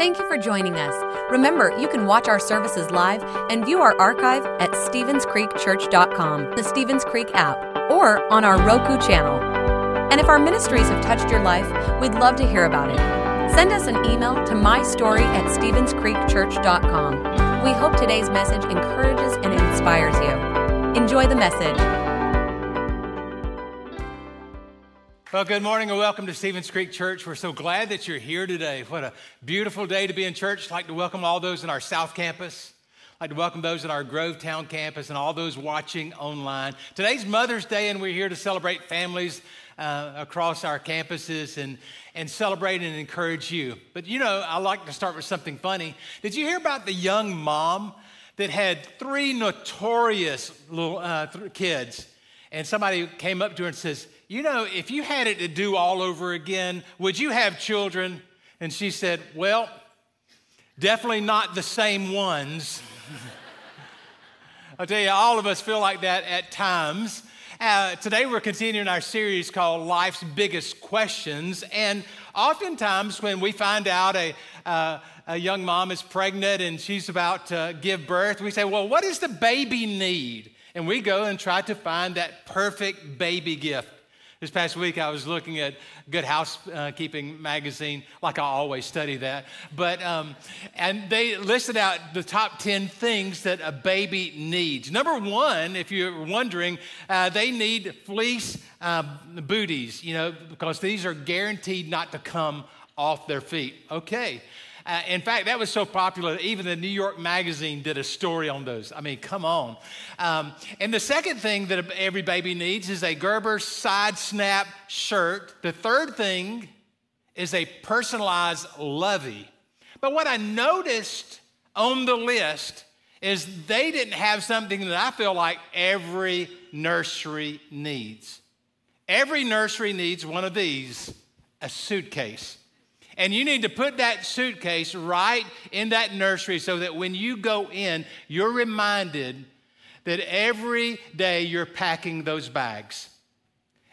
Thank you for joining us. Remember, you can watch our services live and view our archive at stevenscreekchurch.com, the Stevens Creek app, or on our Roku channel. And if our ministries have touched your life, we'd love to hear about it. Send us an email to mystory@stevenscreekchurch.com. We hope today's message encourages and inspires you. Enjoy the message. Well, good morning and welcome to Stevens Creek Church. We're so glad that you're here today. What a beautiful day to be in church. I'd like to welcome all those in our South Campus. I'd like to welcome those at our Grovetown Campus and all those watching online. Today's Mother's Day, and we're here to celebrate families across our campuses and celebrate and encourage you. But you know, I like to start with something funny. Did you hear about the young mom that had three notorious little kids? And somebody came up to her and says, "You know, if you had it to do all over again, would you have children?" And she said, "Well, definitely not the same ones." I'll tell you, all of us feel like that at times. Today we're continuing our series called Life's Biggest Questions, and oftentimes when we find out a young mom is pregnant and she's about to give birth, we say, "Well, what does the baby need?" And we go and try to find that perfect baby gift. This past week, I was looking at Good Housekeeping magazine, like I always study that. But and they listed out the top 10 things that a baby needs. Number one, if you're wondering, they need fleece booties, you know, because these are guaranteed not to come off their feet. Okay. In fact, that was so popular, even the New York Magazine did a story on those. I mean, come on. And the second thing that every baby needs is a Gerber side snap shirt. The third thing is a personalized lovey. But what I noticed on the list is they didn't have something that I feel like every nursery needs. Every nursery needs one of these, a suitcase. And you need to put that suitcase right in that nursery so that when you go in, you're reminded that every day you're packing those bags.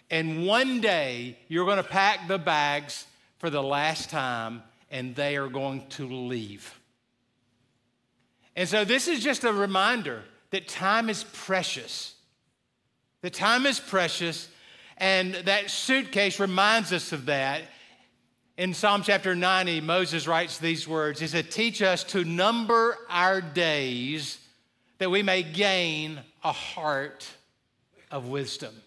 And one day you're going to pack the bags for the last time, and they are going to leave. And so this is just a reminder that time is precious. That time is precious, and that suitcase reminds us of that. In Psalm chapter 90, Moses writes these words. He said, "Teach us to number our days that we may gain a heart of wisdom."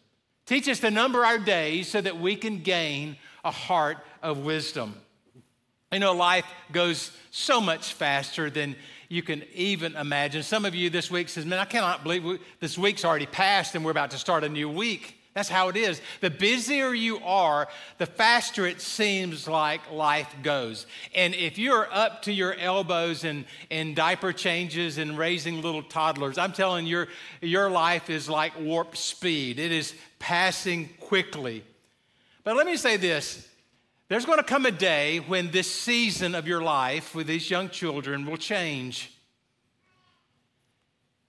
Teach us to number our days so that we can gain a heart of wisdom. You know, life goes so much faster than you can even imagine. Some of you this week says, "Man, I cannot believe this week's already passed and we're about to start a new week." That's how it is. The busier you are, the faster it seems like life goes. And if you're up to your elbows in diaper changes and raising little toddlers, I'm telling you, your life is like warp speed. It is passing quickly. But let me say this. There's going to come a day when this season of your life with these young children will change.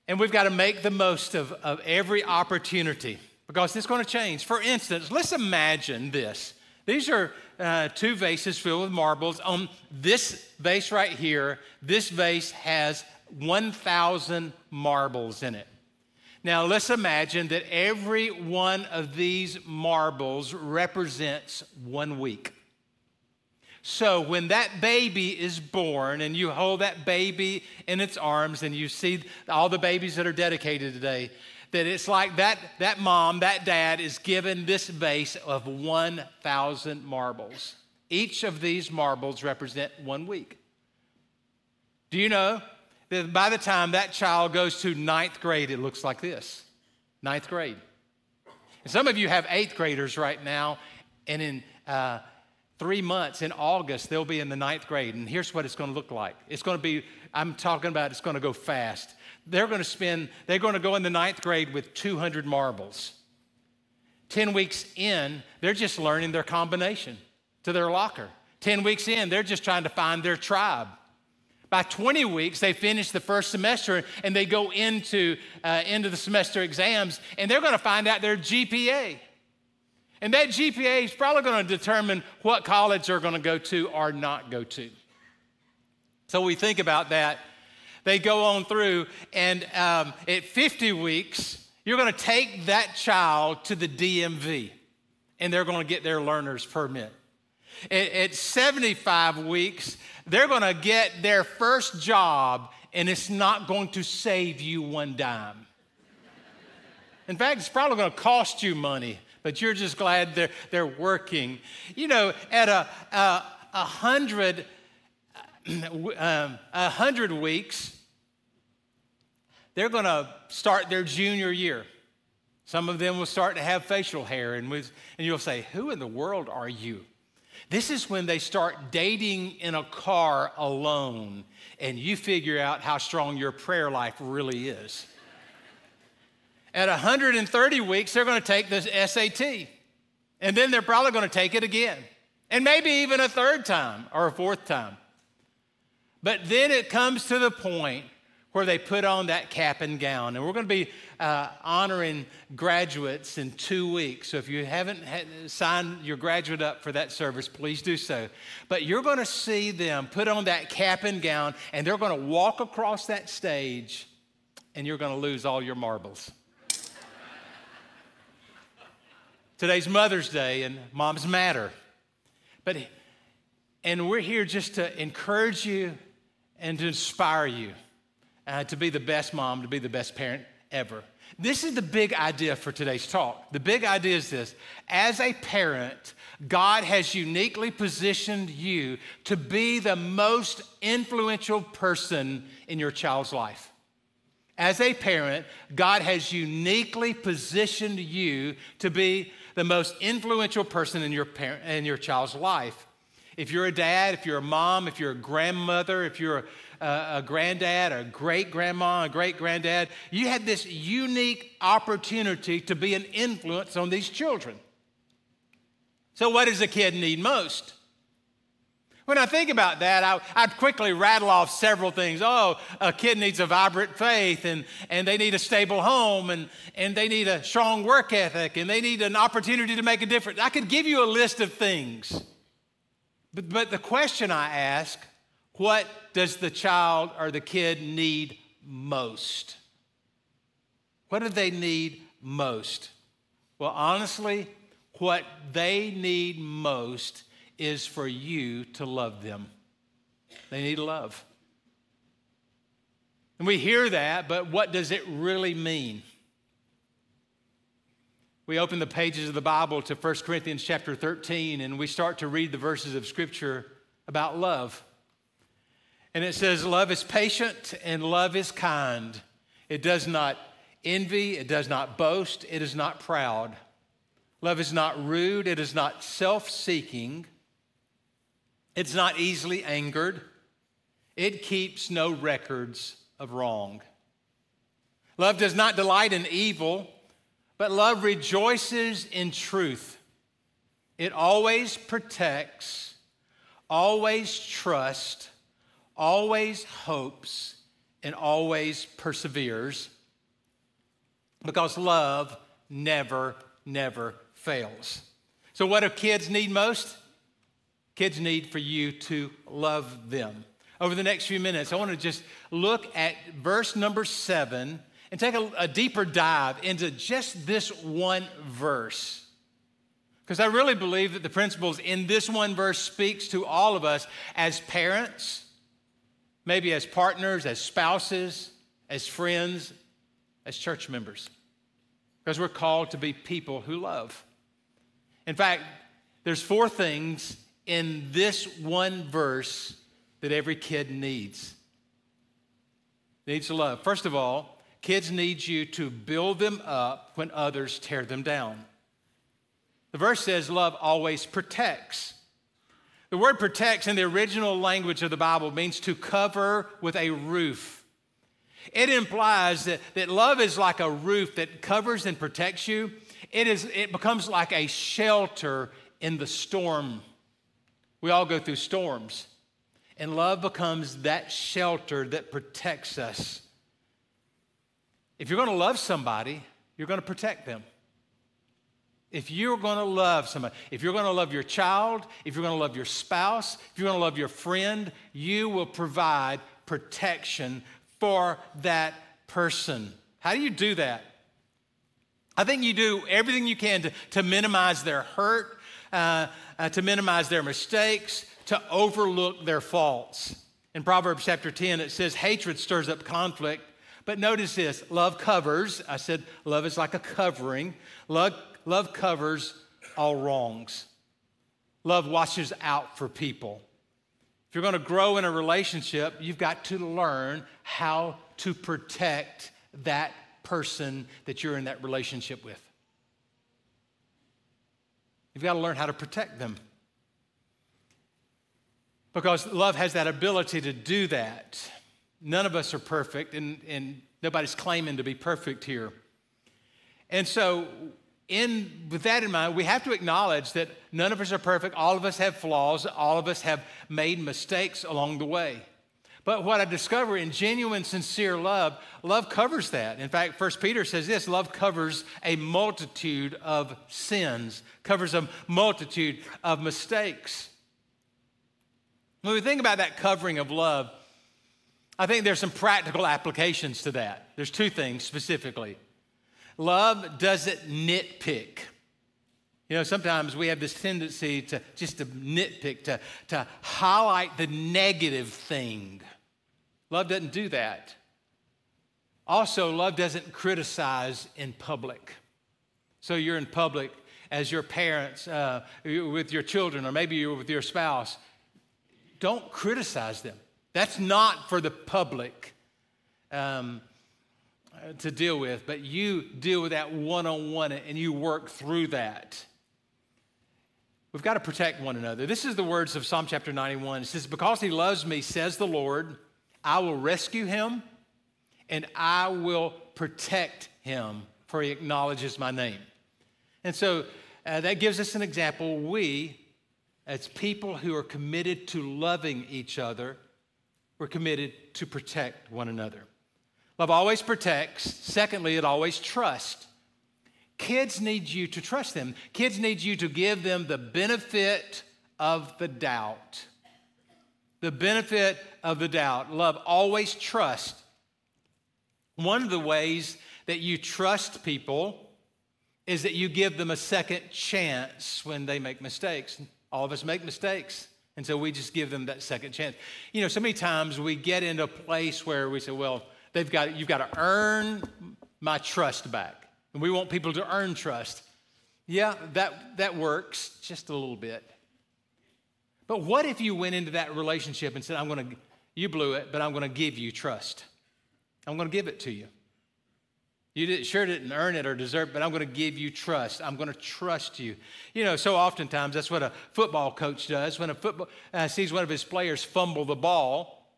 And we've got to make the most of every opportunity, because it's going to change. For instance, let's imagine this. These are two vases filled with marbles. On this vase right here, this vase has 1,000 marbles in it. Now, let's imagine that every one of these marbles represents 1 week. So when that baby is born and you hold that baby in its arms and you see all the babies that are dedicated today, that it's like that mom, that dad is given this vase of 1,000 marbles. Each of these marbles represent 1 week. Do you know that by the time that child goes to ninth grade, it looks like this? Ninth grade. And some of you have eighth graders right now, and in 3 months, in August, they'll be in the ninth grade, and here's what it's going to look like. It's going to be, I'm talking about, it's going to go fast. They're going to go in the ninth grade with 200 marbles. 10 weeks in, they're just learning their combination to their locker. 10 weeks in, they're just trying to find their tribe. By 20 weeks, they finish the first semester, and they go into the semester exams, and they're going to find out their GPA. And that GPA is probably going to determine what college they're going to go to or not go to. So we think about that. They go on through, and at 50 weeks, you're going to take that child to the DMV, and they're going to get their learner's permit. At 75 weeks, they're going to get their first job, and it's not going to save you one dime. In fact, it's probably going to cost you money, but you're just glad they're working. You know, at 100 weeks, they're going to start their junior year. Some of them will start to have facial hair, and you'll say, who in the world are you? This is when they start dating in a car alone, and you figure out how strong your prayer life really is. At 130 weeks, they're going to take this SAT, and then they're probably going to take it again, and maybe even a third time or a fourth time. But then it comes to the point where they put on that cap and gown. And we're going to be honoring graduates in 2 weeks. So if you haven't signed your graduate up for that service, please do so. But you're going to see them put on that cap and gown, and they're going to walk across that stage, and you're going to lose all your marbles. Today's Mother's Day, and moms matter. And we're here just to encourage you and to inspire you to be the best mom, to be the best parent ever. This is the big idea for today's talk. The big idea is this. As a parent, God has uniquely positioned you to be the most influential person in your child's life. As a parent, God has uniquely positioned you to be the most influential person in your child's life. If you're a dad, if you're a mom, if you're a grandmother, if you're a granddad, a great-grandma, a great-granddad, you had this unique opportunity to be an influence on these children. So what does a kid need most? When I think about that, I'd quickly rattle off several things. Oh, a kid needs a vibrant faith, and they need a stable home, and they need a strong work ethic, and they need an opportunity to make a difference. I could give you a list of things. But the question I ask, what does the child or the kid need most? What do they need most? Well, honestly, what they need most is for you to love them. They need love. And we hear that, but what does it really mean? We open the pages of the Bible to 1 Corinthians chapter 13, and we start to read the verses of Scripture about love. And it says, love is patient and love is kind. It does not envy, it does not boast, it is not proud. Love is not rude, it is not self-seeking. It's not easily angered. It keeps no records of wrong. Love does not delight in evil, but love rejoices in truth. It always protects, always trusts, always hopes, and always perseveres, because love never fails. So what do kids need most? Kids need for you to love them. Over the next few minutes, I want to just look at verse number 7 and take a deeper dive into just this one verse, because I really believe that the principles in this one verse speaks to all of us as parents, maybe as partners, as spouses, as friends, as church members, because we're called to be people who love. In fact, there's 4 things in this one verse that every kid needs. Needs love. First of all, kids need you to build them up when others tear them down. The verse says love always protects. The word protects in the original language of the Bible means to cover with a roof. It implies that love is like a roof that covers and protects you. It becomes like a shelter in the storm. We all go through storms, and love becomes that shelter that protects us. If you're going to love somebody, you're going to protect them. If you're going to love somebody, if you're going to love your child, if you're going to love your spouse, if you're going to love your friend, you will provide protection for that person. How do you do that? I think you do everything you can to minimize their hurt, to minimize their mistakes, to overlook their faults. In Proverbs chapter 10, it says, hatred stirs up conflict. But notice this, love covers. I said love is like a covering. Love covers all wrongs. Love washes out for people. If you're going to grow in a relationship, you've got to learn how to protect that person that you're in that relationship with. You've got to learn how to protect them. Because love has that ability to do that. None of us are perfect, and nobody's claiming to be perfect here. And so, with that in mind, we have to acknowledge that none of us are perfect. All of us have flaws. All of us have made mistakes along the way. But what I discover in genuine, sincere love, love covers that. In fact, 1 Peter says this, love covers a multitude of sins, covers a multitude of mistakes. When we think about that covering of love, I think there's some practical applications to that. There's two things specifically. Love doesn't nitpick. You know, sometimes we have this tendency to nitpick, to highlight the negative thing. Love doesn't do that. Also, love doesn't criticize in public. So you're in public as your parents, with your children, or maybe you're with your spouse. Don't criticize them. That's not for the public to deal with, but you deal with that one-on-one and you work through that. We've got to protect one another. This is the words of Psalm chapter 91. It says, because he loves me, says the Lord, I will rescue him and I will protect him, for he acknowledges my name. And so that gives us an example. We, as people who are committed to loving each other, we're committed to protect one another. Love always protects. Secondly, it always trusts. Kids need you to trust them. Kids need you to give them the benefit of the doubt. The benefit of the doubt. Love always trusts. One of the ways that you trust people is that you give them a second chance when they make mistakes. All of us make mistakes. And so we just give them that second chance. You know, so many times we get into a place where we say, well, you've got to earn my trust back. And we want people to earn trust. Yeah, that works just a little bit. But what if you went into that relationship and said, you blew it, but I'm going to give you trust. I'm going to give it to you. You sure didn't earn it or deserve it, but I'm going to give you trust. I'm going to trust you. You know, so oftentimes that's what a football coach does. When a football sees one of his players fumble the ball,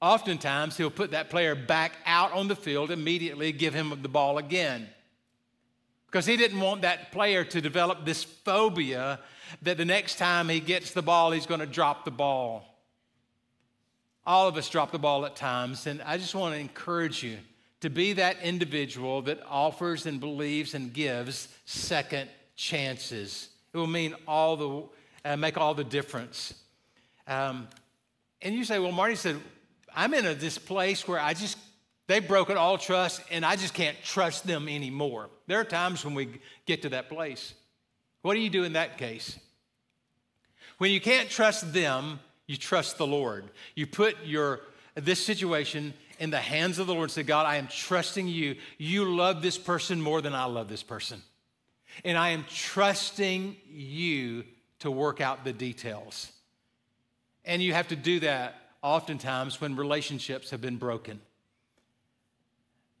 oftentimes he'll put that player back out on the field immediately, give him the ball again. Because he didn't want that player to develop this phobia that the next time he gets the ball, he's going to drop the ball. All of us drop the ball at times, and I just want to encourage you to be that individual that offers and believes and gives second chances. It will make all the difference. And you say, well, Marty said, I'm in this place where they've broken all trust and I just can't trust them anymore. There are times when we get to that place. What do you do in that case? When you can't trust them, you trust the Lord. You put this situation in the hands of the Lord and say, God, I am trusting you. You love this person more than I love this person. And I am trusting you to work out the details. And you have to do that oftentimes when relationships have been broken.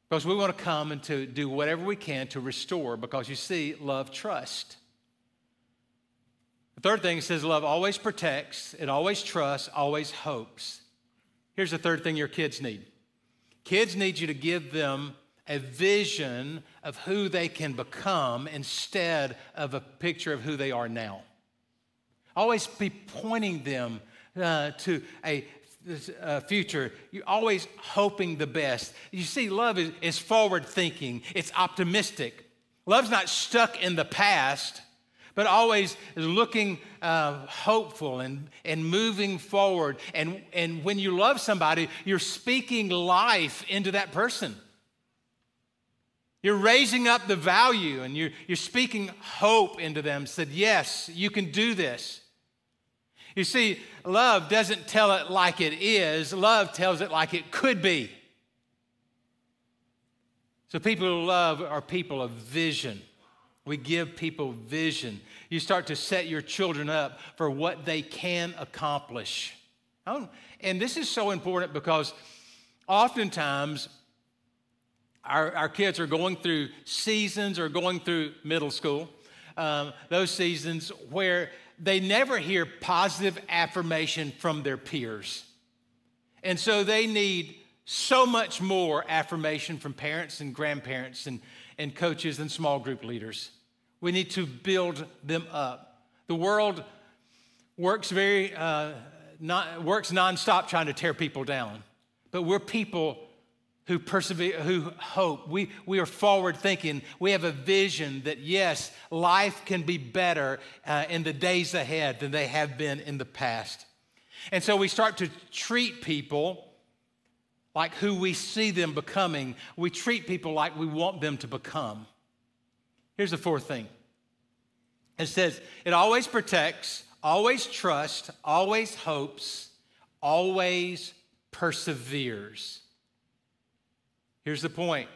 Because we want to come and to do whatever we can to restore, because you see, love trusts. The third thing, it says love always protects, it always trusts, always hopes. Here's the third thing your kids need. Kids need you to give them a vision of who they can become instead of a picture of who they are now. Always be pointing them to a future. You're always hoping the best. You see, love is forward thinking. It's optimistic. Love's not stuck in the past, but always is looking hopeful and moving forward. And when you love somebody, you're speaking life into that person. You're raising up the value, and you're speaking hope into them. Said, yes, you can do this. You see, love doesn't tell it like it is. Love tells it like it could be. So people who love are people of vision. We give people vision. You start to set your children up for what they can accomplish. And this is so important because oftentimes our kids are going through seasons or going through middle school, those seasons where they never hear positive affirmation from their peers. And so they need so much more affirmation from parents and grandparents and coaches and small group leaders. We need to build them up. The world works works nonstop trying to tear people down, but we're people who persevere, who hope. We are forward thinking. We have a vision that yes, life can be better in the days ahead than they have been in the past. And so we start to treat people like who we see them becoming. We treat people like we want them to become. Here's the fourth thing. It says, it always protects, always trusts, always hopes, always perseveres. Here's the point.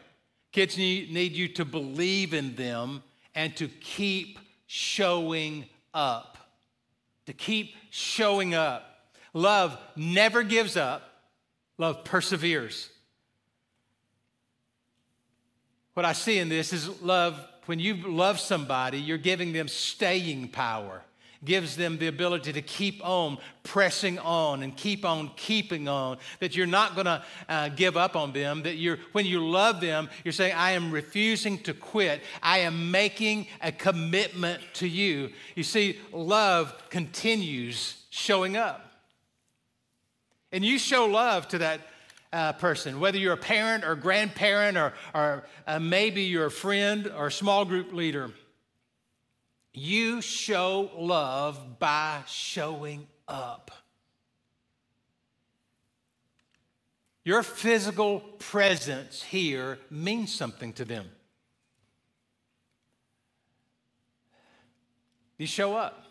Kids need you to believe in them and to keep showing up. To keep showing up. Love never gives up. Love perseveres. What I see in this is love. When you love somebody, you're giving them staying power. Gives them the ability to keep on pressing on and keep on keeping on. That you're not going to give up on them. That when you love them, you're saying, I am refusing to quit. I am making a commitment to you. You see, love continues showing up. And you show love to that person, whether you're a parent or grandparent or maybe you're a friend or a small group leader. You show love by showing up. Your physical presence here means something to them. You show up.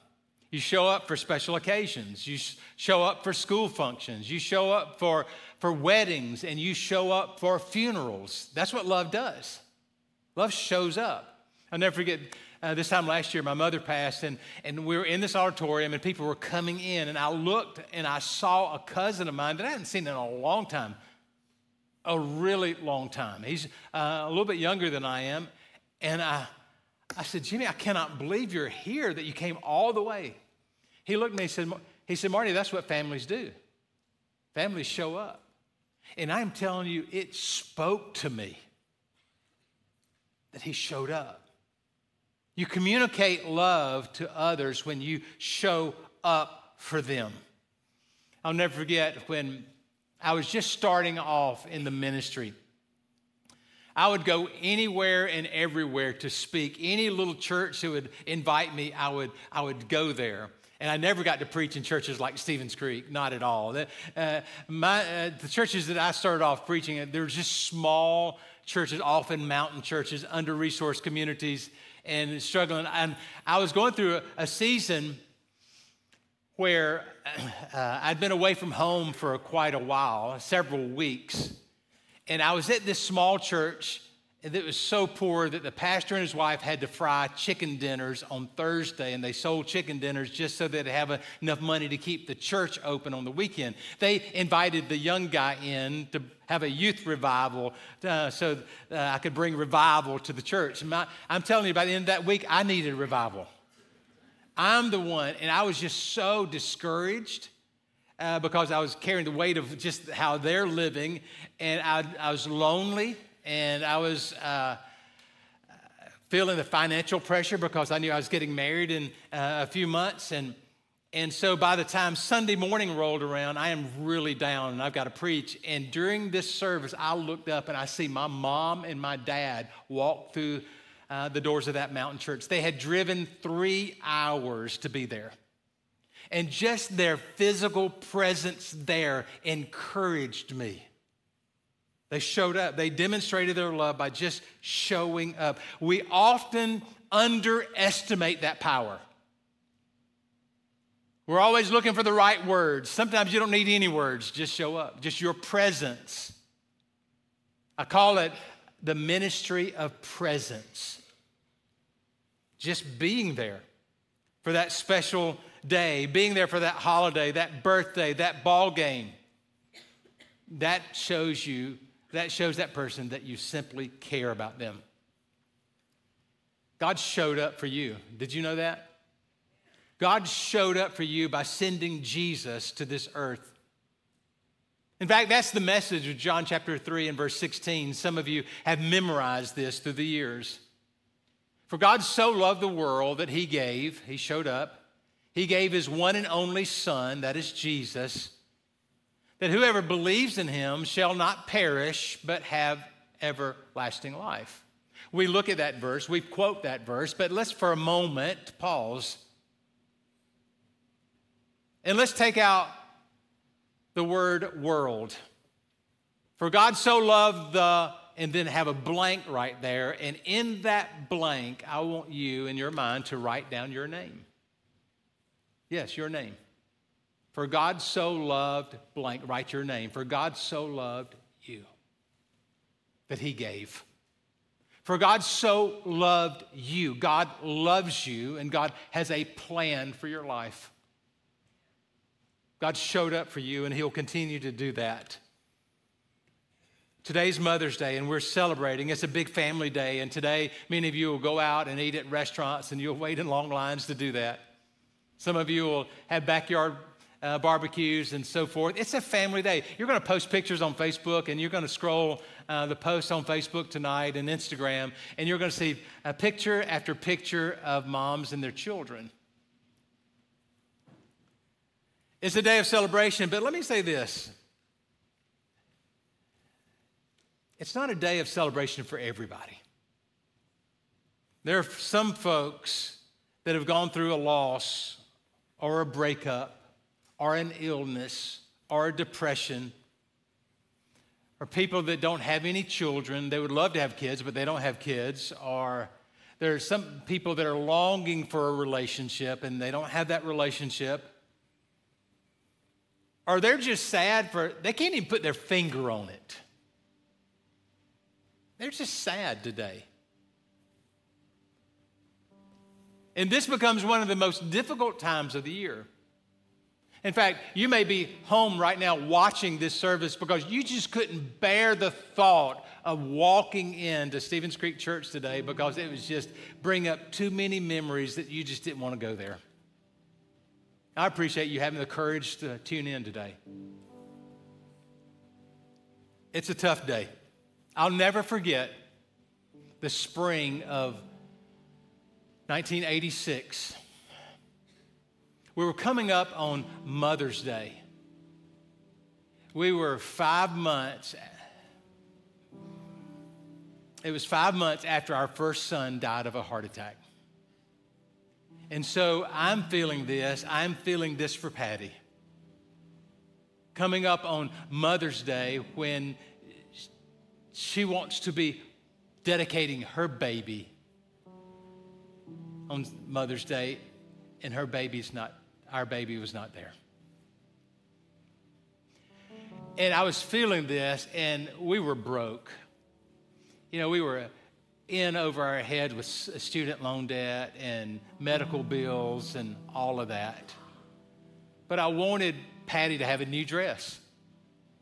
You show up for special occasions. You show up for school functions. You show up for weddings, and you show up for funerals. That's what love does. Love shows up. I'll never forget this time last year, my mother passed, and we were in this auditorium, and people were coming in, and I looked, and I saw a cousin of mine that I hadn't seen in a long time, a really long time. He's a little bit younger than I am, and I said, Jimmy, I cannot believe you're here, that you came all the way. He looked at me and he said, Marty, that's what families do. Families show up. And I'm telling you, it spoke to me that he showed up. You communicate love to others when you show up for them. I'll never forget when I was just starting off in the ministry. I would go anywhere and everywhere to speak. Any little church that would invite me, I would go there. And I never got to preach in churches like Stevens Creek, not at all. The churches that I started off preaching at, they were just small churches, often mountain churches, under-resourced communities, and struggling. And I was going through a season where I'd been away from home for quite a while, several weeks. And I was at this small church that was so poor that the pastor and his wife had to fry chicken dinners on Thursday, and they sold chicken dinners just so they'd have enough money to keep the church open on the weekend. They invited the young guy in to have a youth revival so I could bring revival to the church. I'm telling you, by the end of that week, I needed revival. I'm the one, and I was just so discouraged. Because I was carrying the weight of just how they're living, and I was lonely, and I was feeling the financial pressure because I knew I was getting married in a few months, and so by the time Sunday morning rolled around, I am really down, and I've got to preach. And during this service, I looked up, and I see my mom and my dad walk through the doors of that mountain church. They had driven 3 hours to be there. And just their physical presence there encouraged me. They showed up. They demonstrated their love by just showing up. We often underestimate that power. We're always looking for the right words. Sometimes you don't need any words. Just show up. Just your presence. I call it the ministry of presence. Just being there for that special day, being there for that holiday, that birthday, that ball game. That shows that person that you simply care about them. God showed up for you. Did you know that? God showed up for you by sending Jesus to this earth. In fact, that's the message of John chapter 3 and verse 16. Some of you have memorized this through the years. For God so loved the world that he showed up, he gave his one and only Son, that is Jesus, that whoever believes in him shall not perish, but have everlasting life. We look at that verse, we quote that verse, but let's for a moment pause. And let's take out the word world. For God so loved the, and then have a blank right there. And in that blank, I want you in your mind to write down your name. Yes, your name. For God so loved, blank, write your name. For God so loved you that he gave. For God so loved you. God loves you, and God has a plan for your life. God showed up for you, and he'll continue to do that. Today's Mother's Day, and we're celebrating. It's a big family day, and today many of you will go out and eat at restaurants, and you'll wait in long lines to do that. Some of you will have backyard barbecues and so forth. It's a family day. You're going to post pictures on Facebook, and you're going to scroll the posts on Facebook tonight and Instagram, and you're going to see a picture after picture of moms and their children. It's a day of celebration, but let me say this. It's not a day of celebration for everybody. There are some folks that have gone through a loss or a breakup, or an illness, or a depression, or people that don't have any children. They would love to have kids, but they don't have kids. Or there are some people that are longing for a relationship, and they don't have that relationship. Or they're just sad they can't even put their finger on it. They're just sad today. And this becomes one of the most difficult times of the year. In fact, you may be home right now watching this service because you just couldn't bear the thought of walking into Stevens Creek Church today because it was just bring up too many memories that you just didn't want to go there. I appreciate you having the courage to tune in today. It's a tough day. I'll never forget the spring of 1986. We were coming up on Mother's Day. It was 5 months after our first son died of a heart attack. And so I'm feeling this for Patty. Coming up on Mother's Day when she wants to be dedicating her baby on Mother's Day, and our baby was not there. And I was feeling this, and we were broke. You know, we were in over our head with student loan debt and medical bills and all of that. But I wanted Patty to have a new dress.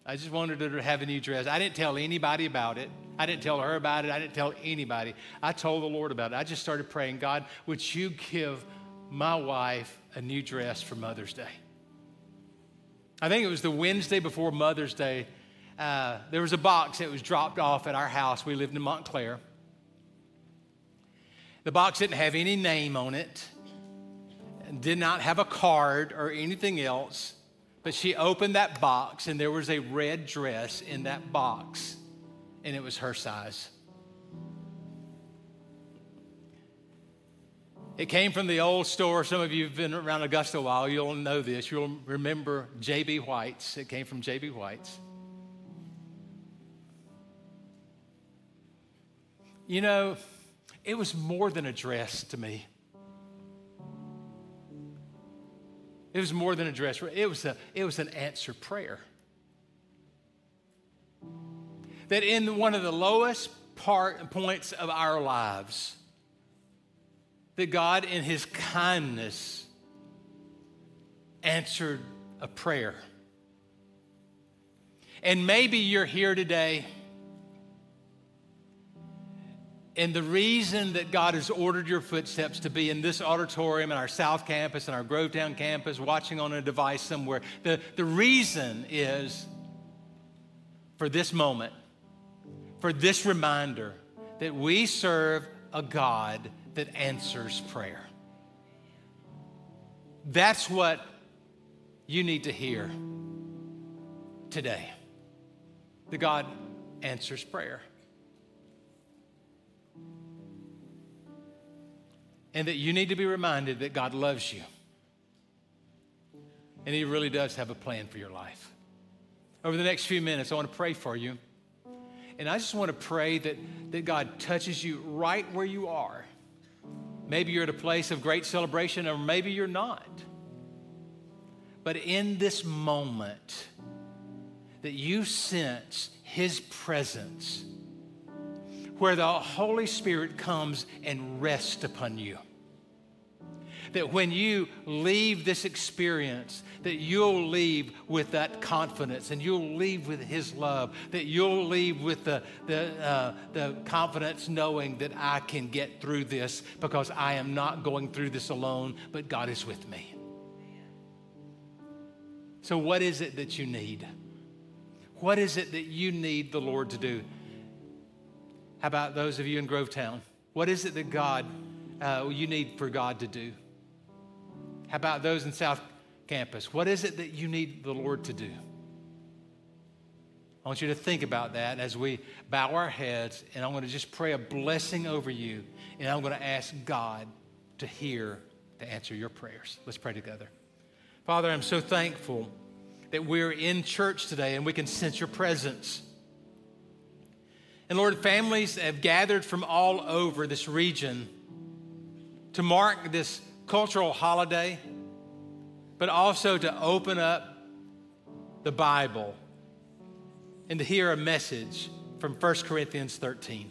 I just wanted her to have a new dress. I didn't tell anybody about it. I didn't tell her about it. I didn't tell anybody. I told the Lord about it. I just started praying, God, would you give my wife a new dress for Mother's Day? I think it was the Wednesday before Mother's Day. There was a box that was dropped off at our house. We lived in Montclair. The box didn't have any name on it, and did not have a card or anything else, but she opened that box, and there was a red dress in that box, and it was her size. It came from the old store. Some of you have been around Augusta a while. You'll know this. You'll remember J.B. White's. It came from J.B. White's. You know, it was more than a dress to me. It was more than a dress. It was an answer prayer. That in one of the lowest points of our lives, that God in his kindness answered a prayer. And maybe you're here today, and the reason that God has ordered your footsteps to be in this auditorium, in our South Campus, in our Grovetown Campus, watching on a device somewhere, the reason is for this moment, for this reminder that we serve a God that answers prayer. That's what you need to hear today. That God answers prayer. And that you need to be reminded that God loves you. And he really does have a plan for your life. Over the next few minutes, I want to pray for you. And I just want to pray that God touches you right where you are. Maybe you're at a place of great celebration, or maybe you're not. But in this moment, that you sense his presence, where the Holy Spirit comes and rests upon you. That when you leave this experience, that you'll leave with that confidence, and you'll leave with his love, that you'll leave with the confidence knowing that I can get through this because I am not going through this alone, but God is with me. So what is it that you need? What is it that you need the Lord to do? How about those of you in Grovetown? What is it that you need for God to do? How about those in South Campus? What is it that you need the Lord to do? I want you to think about that as we bow our heads, and I'm going to just pray a blessing over you, and I'm going to ask God to answer your prayers. Let's pray together. Father, I'm so thankful that we're in church today and we can sense your presence. And Lord, families have gathered from all over this region to mark this cultural holiday, but also to open up the Bible and to hear a message from 1 Corinthians 13.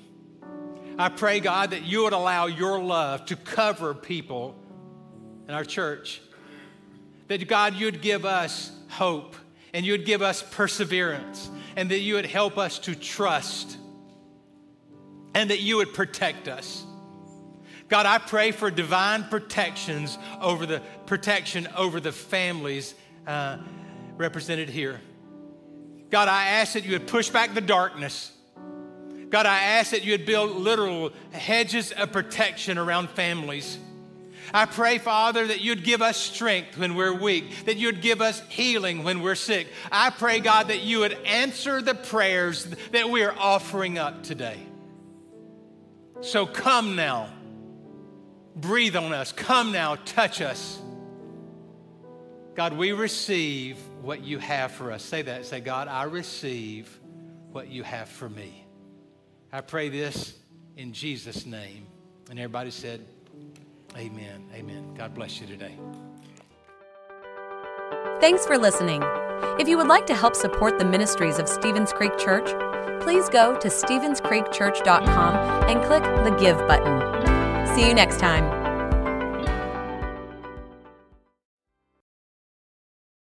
I pray, God, that you would allow your love to cover people in our church, that, God, you'd give us hope and you'd give us perseverance and that you would help us to trust and that you would protect us. God, I pray for divine protection over the families represented here. God, I ask that you would push back the darkness. God, I ask that you would build literal hedges of protection around families. I pray, Father, that you'd give us strength when we're weak, that you'd give us healing when we're sick. I pray, God, that you would answer the prayers that we are offering up today. So come now. Breathe on us. Come now, touch us. God, we receive what you have for us. Say that. Say, God, I receive what you have for me. I pray this in Jesus' name. And everybody said, amen, amen. God bless you today. Thanks for listening. If you would like to help support the ministries of Stevens Creek Church, please go to stevenscreekchurch.com and click the Give button. See you next time.